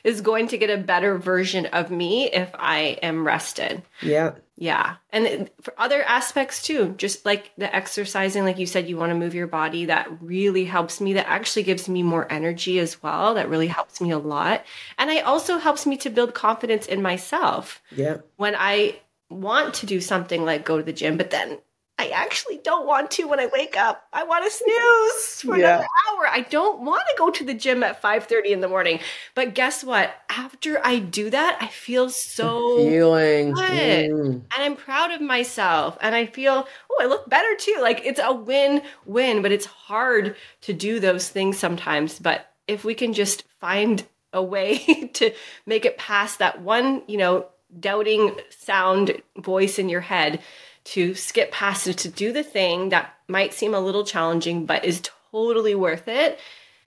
is going to get a better version of me if I am rested. Yeah. Yeah. And for other aspects too, just like the exercising, like you said, you want to move your body. That really helps me. That actually gives me more energy as well. That really helps me a lot. And it also helps me to build confidence in myself. Yeah. When I want to do something like go to the gym, but then I actually don't want to when I wake up. I want to snooze for yeah. another hour. I don't want to go to the gym at five thirty in the morning. But guess what? After I do that, I feel so Feeling. good. Mm. And I'm proud of myself. And I feel, oh, I look better too. Like it's a win-win, but it's hard to do those things sometimes. But if we can just find a way to make it past that one, you know, doubting sound voice in your head, to skip past it, to do the thing that might seem a little challenging, but is totally worth it,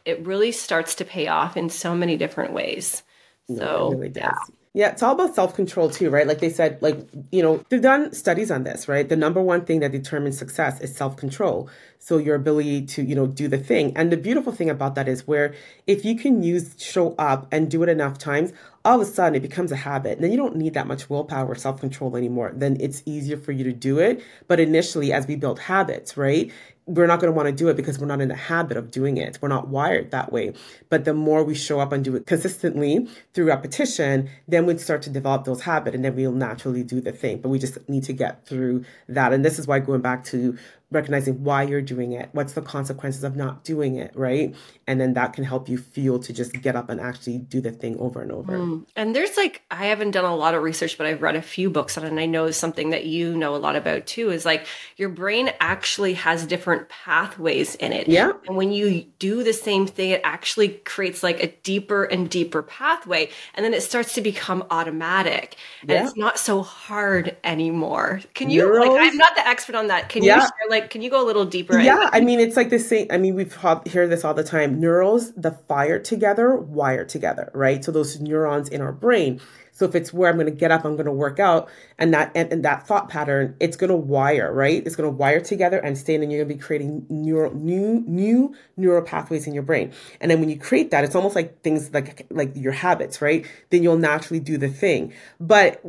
it really starts to pay off in so many different ways. So, yeah, it really does. Yeah. Yeah, it's all about self-control too, right? Like they said, like, you know, they've done studies on this, right? The number one thing that determines success is self-control. So your ability to, you know, do the thing. And the beautiful thing about that is where if you can use, show up and do it enough times, all of a sudden it becomes a habit. And then you don't need that much willpower or self-control anymore. Then it's easier for you to do it. But initially, as we build habits, right? We're not going to want to do it because we're not in the habit of doing it. We're not wired that way. But the more we show up and do it consistently through repetition, then we'd start to develop those habits and then we'll naturally do the thing. But we just need to get through that. And this is why going back to recognizing why you're doing it, what's the consequences of not doing it, right? And then that can help you feel to just get up and actually do the thing over and over. Mm. And there's like, I haven't done a lot of research, but I've read a few books on it. And I know something that you know a lot about too, is like your brain actually has different pathways in it. Yeah. And when you do the same thing, it actually creates like a deeper and deeper pathway. And then it starts to become automatic and yeah. it's not so hard anymore. Can you, Euros. like, I'm not the expert on that. Can yeah. you share like, can you go a little deeper? Yeah, in? I mean, it's like the same. I mean, we've hear this all the time. Neurons, the fire together, wire together, right? So those neurons in our brain. So if it's where I'm going to get up, I'm going to work out, and that and, and that thought pattern, it's going to wire, right? It's going to wire together and stay in, and you're going to be creating neural, new new neural pathways in your brain. And then when you create that, it's almost like things like like your habits, right? Then you'll naturally do the thing, but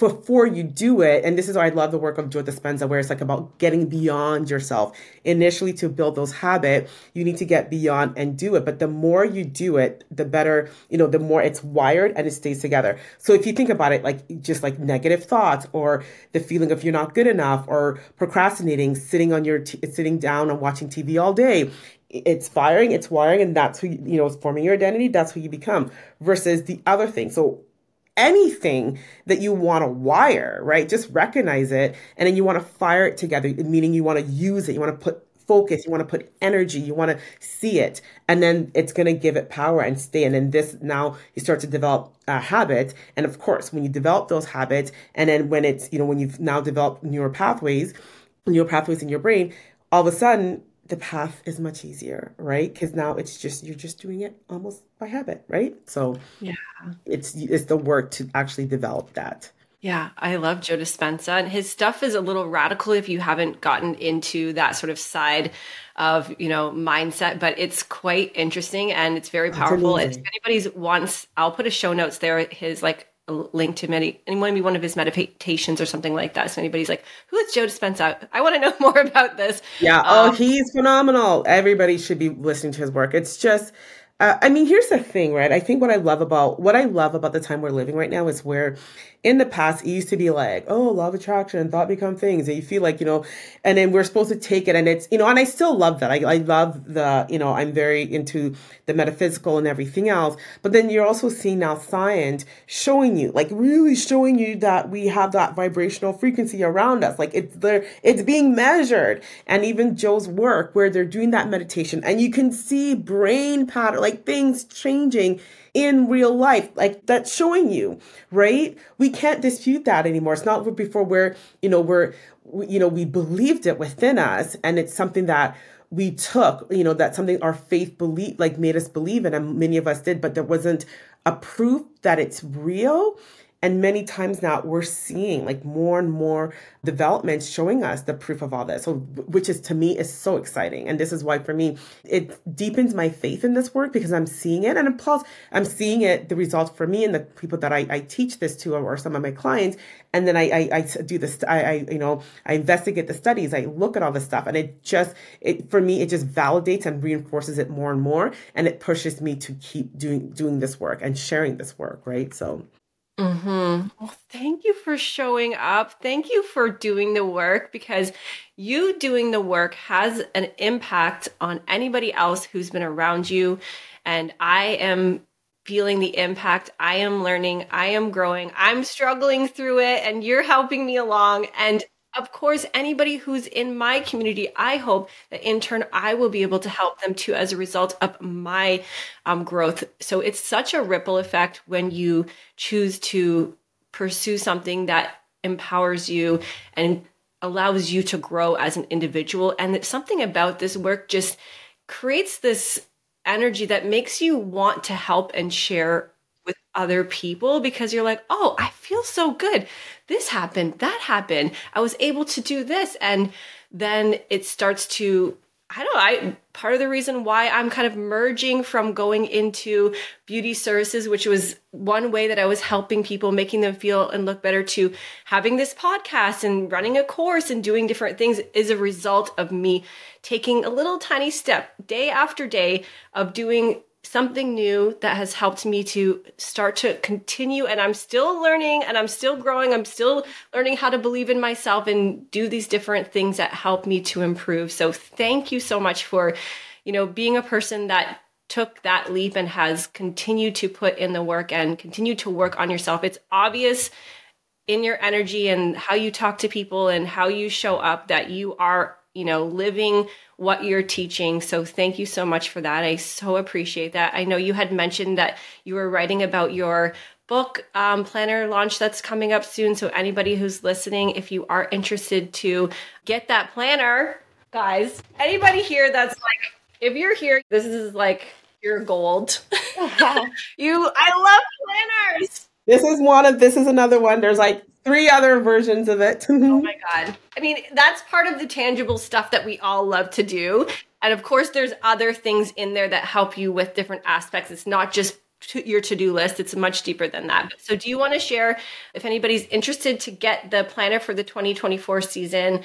before you do it, and this is why I love the work of Joe Dispenza, where it's like about getting beyond yourself. Initially, to build those habits, you need to get beyond and do it. But the more you do it, the better, you know, the more it's wired and it stays together. So if you think about it, like just like negative thoughts or the feeling of you're not good enough or procrastinating, sitting on your, t- sitting down and watching T V all day, it's firing, it's wiring, and that's who, you know, it's forming your identity. That's who you become versus the other thing. So anything that you want to wire, right? Just recognize it. And then you want to fire it together, meaning you want to use it. You want to put focus. You want to put energy. You want to see it. And then it's going to give it power and stay. And then this, now you start to develop a habit. And of course, when you develop those habits, and then when it's, you know, when you've now developed neural pathways, neural pathways in your brain, all of a sudden, the path is much easier, right? Because now it's just, you're just doing it almost by habit, right? So yeah, it's it's the work to actually develop that. Yeah, I love Joe Dispenza. And his stuff is a little radical if you haven't gotten into that sort of side of, you know, mindset, but it's quite interesting and it's very powerful. It's if anybody's wants, I'll put a show notes there, his like a link to many, and maybe one of his meditations or something like that. So anybody's like, who is Joe Dispenza? I want to know more about this. Yeah. Um, oh, he's phenomenal. Everybody should be listening to his work. It's just, uh, I mean, here's the thing, right? I think what I love about, what I love about the time we're living right now is where in the past, it used to be like, oh, law of attraction, thought become things. And you feel like, you know, and then we're supposed to take it. And it's, you know, and I still love that. I, I love the, you know, I'm very into the metaphysical and everything else. But then you're also seeing now science showing you, like really showing you that we have that vibrational frequency around us. Like it's there, it's being measured. And even Joe's work where they're doing that meditation and you can see brain pattern, like things changing in real life, like that's showing you, right? We can't dispute that anymore. It's not before where, you know, we're, we, you know, we believed it within us and it's something that we took, you know, that's something our faith believe, like made us believe in, and many of us did, but there wasn't a proof that it's real. And many times now we're seeing like more and more developments showing us the proof of all this. So, which is to me is so exciting. And this is why for me, it deepens my faith in this work because I'm seeing it. And plus I'm seeing it, the results for me and the people that I, I teach this to or some of my clients. And then I, I, I do this, I, I, you know, I investigate the studies. I look at all this stuff and it just, it, for me, it just validates and reinforces it more and more. And it pushes me to keep doing, doing this work and sharing this work. Right. So. Mm-hmm. Well, thank you for showing up. Thank you for doing the work, because you doing the work has an impact on anybody else who's been around you. And I am feeling the impact. I am learning. I am growing. I'm struggling through it and you're helping me along. And of course, anybody who's in my community, I hope that in turn, I will be able to help them too as a result of my um, growth. So it's such a ripple effect when you choose to pursue something that empowers you and allows you to grow as an individual. And something about this work just creates this energy that makes you want to help and share with other people, because you're like, oh, I feel so good. This happened, that happened. I was able to do this. And then it starts to, I don't know, I, part of the reason why I'm kind of merging from going into beauty services, which was one way that I was helping people, making them feel and look better, to having this podcast and running a course and doing different things, is a result of me taking a little tiny step day after day of doing something new that has helped me to start to continue. And I'm still learning and I'm still growing. I'm still learning how to believe in myself and do these different things that help me to improve. So thank you so much for, you know, being a person that took that leap and has continued to put in the work and continue to work on yourself. It's obvious in your energy and how you talk to people and how you show up that you are, you know, living what you're teaching. So thank you so much for that. I so appreciate that. I know you had mentioned that you were writing about your book um, planner launch that's coming up soon. So anybody who's listening, if you are interested to get that planner, guys, anybody here that's like, if you're here, this is like your gold. you, I love planners. This is one of, this is another one. There's like three other versions of it. Oh my God. I mean, that's part of the tangible stuff that we all love to do. And of course, there's other things in there that help you with different aspects. It's not just to your to-do list. It's much deeper than that. So do you want to share, if anybody's interested to get the planner for the twenty twenty-four season,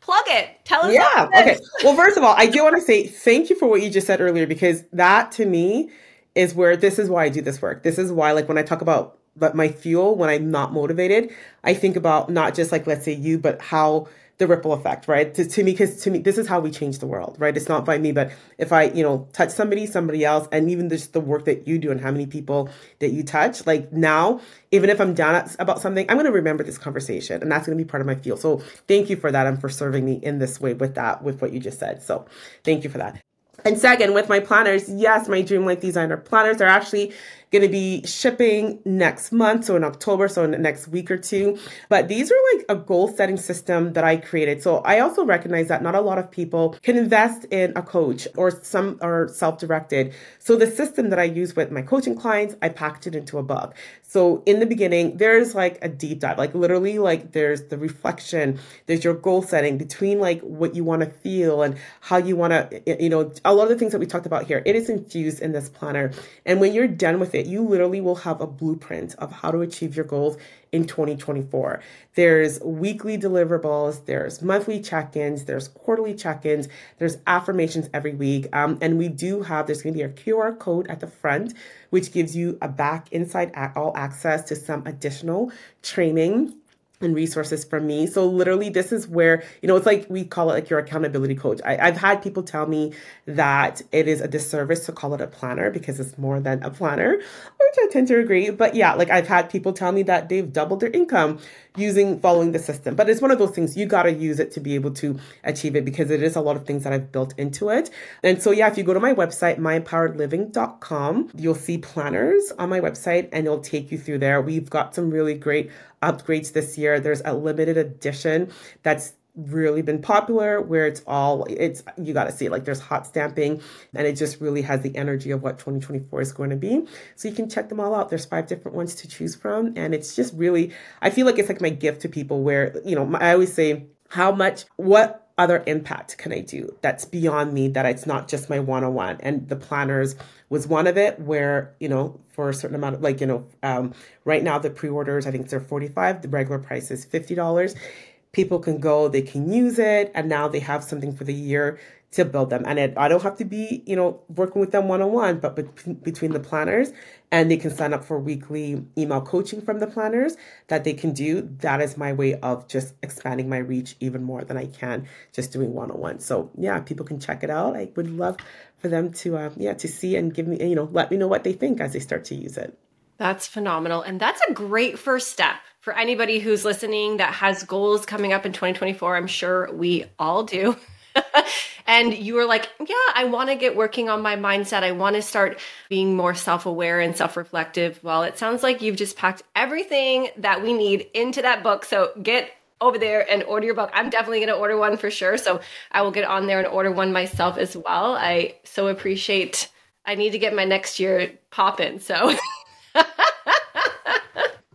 plug it. Tell us. Yeah. Okay. Well, first of all, I do want to say thank you for what you just said earlier, because that to me is where, this is why I do this work. This is why, like when I talk about but my fuel, when I'm not motivated, I think about not just like, let's say you, but how the ripple effect, right? To, to me, because to me, this is how we change the world, right? It's not by me, but if I, you know, touch somebody, somebody else, and even just the work that you do and how many people that you touch, like now, even if I'm down at, about something, I'm going to remember this conversation, and that's going to be part of my fuel. So thank you for that and for serving me in this way with that, with what you just said. So thank you for that. And second, with my planners, yes, my Dream Life Designer planners are actually going to be shipping next month, so in October, so in the next week or two. But these are like a goal-setting system that I created. So I also recognize that not a lot of people can invest in a coach, or some are self-directed. So the system that I use with my coaching clients, I packed it into a book. So in the beginning, there's like a deep dive, like literally like there's the reflection, there's your goal setting between like what you want to feel and how you want to, you know, a lot of the things that we talked about here, it is infused in this planner. And when you're done with it, that you literally will have a blueprint of how to achieve your goals in twenty twenty-four. There's weekly deliverables, there's monthly check-ins, there's quarterly check-ins, there's affirmations every week. Um, and we do have, there's going to be a Q R code at the front, which gives you a back inside all access to some additional training and resources from me. So literally this is where, you know, it's like we call it like your accountability coach. I, I've had people tell me that it is a disservice to call it a planner because it's more than a planner, which I tend to agree. But yeah, like I've had people tell me that they've doubled their income using following the system. But it's one of those things, you got to use it to be able to achieve it because it is a lot of things that I've built into it. And so yeah, if you go to my website, my empowered living dot com, you'll see planners on my website and it'll take you through there. We've got some really great upgrades this year. There's a limited edition that's really been popular where it's all, it's, you got to see it, like there's hot stamping and it just really has the energy of what twenty twenty-four is going to be. So you can check them all out. There's five different ones to choose from. And it's just really, I feel like it's like my gift to people where, you know, I always say how much, what other impact can I do that's beyond me, that it's not just my one-on-one. And the planners was one of it where, you know, for a certain amount of like, you know, um, right now the pre-orders, I think they're forty-five dollars. The regular price is fifty dollars. People can go, they can use it. And now they have something for the year to build them. And it, I don't have to be, you know, working with them one-on-one, but be- between the planners, and they can sign up for weekly email coaching from the planners that they can do. That is my way of just expanding my reach even more than I can just doing one-on-one. So yeah, people can check it out. I would love for them to, uh, yeah, to see and give me, you know, let me know what they think as they start to use it. That's phenomenal. And that's a great first step for anybody who's listening that has goals coming up in twenty twenty-four. I'm sure we all do. And you were like, yeah, I want to get working on my mindset. I want to start being more self-aware and self-reflective. Well, it sounds like you've just packed everything that we need into that book. So get over there and order your book. I'm definitely going to order one for sure. So I will get on there and order one myself as well. I so appreciate, I need to get my next year popping. So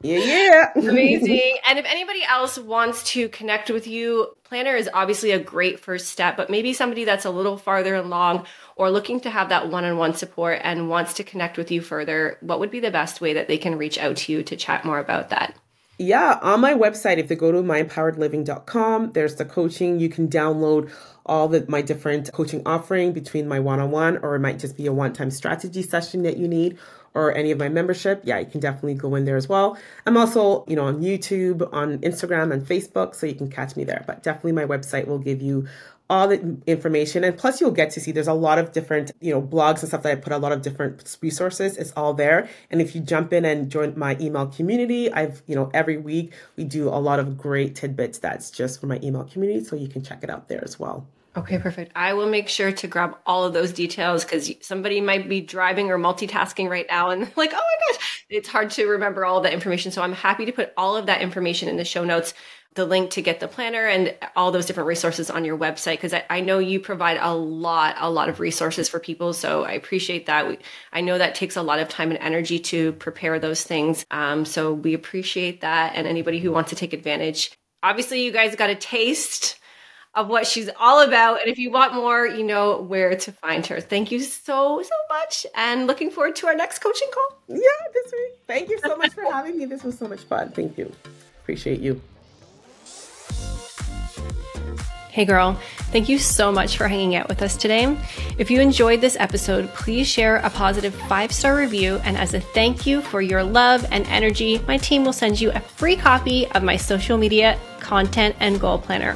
yeah, yeah. Amazing. And if anybody else wants to connect with you, planner is obviously a great first step, but maybe somebody that's a little farther along or looking to have that one-on-one support and wants to connect with you further, what would be the best way that they can reach out to you to chat more about that? Yeah, on my website, if they go to my empowered living dot com, there's the coaching. You can download all the my different coaching offering between my one-on-one, or it might just be a one-time strategy session that you need, or any of my membership. Yeah, you can definitely go in there as well. I'm also, you know, on YouTube, on Instagram and Facebook, so you can catch me there. But definitely my website will give you all the information. And plus you'll get to see, there's a lot of different, you know, blogs and stuff that I put, a lot of different resources. It's all there. And if you jump in and join my email community, I've, you know, every week we do a lot of great tidbits that's just for my email community. So you can check it out there as well. Okay, perfect. I will make sure to grab all of those details because somebody might be driving or multitasking right now and like, oh my gosh, it's hard to remember all that information. So I'm happy to put all of that information in the show notes, the link to get the planner and all those different resources on your website, because I, I know you provide a lot, a lot of resources for people. So I appreciate that. We, I know that takes a lot of time and energy to prepare those things. Um, so we appreciate that. And anybody who wants to take advantage, obviously you guys got a taste of what she's all about. And if you want more, you know where to find her. Thank you so, so much. And looking forward to our next coaching call. Yeah, this week. Thank you so much for having me. This was so much fun. Thank you. Appreciate you. Hey girl, thank you so much for hanging out with us today. If you enjoyed this episode, please share a positive five-star review. And as a thank you for your love and energy, my team will send you a free copy of my social media content and goal planner.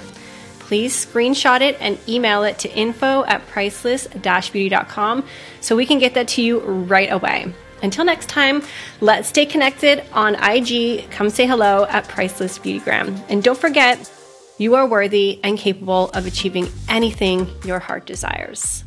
Please screenshot it and email it to info at priceless dash beauty dot com so we can get that to you right away. Until next time, let's stay connected on I G. Come say hello at Priceless Beautygram. And don't forget, you are worthy and capable of achieving anything your heart desires.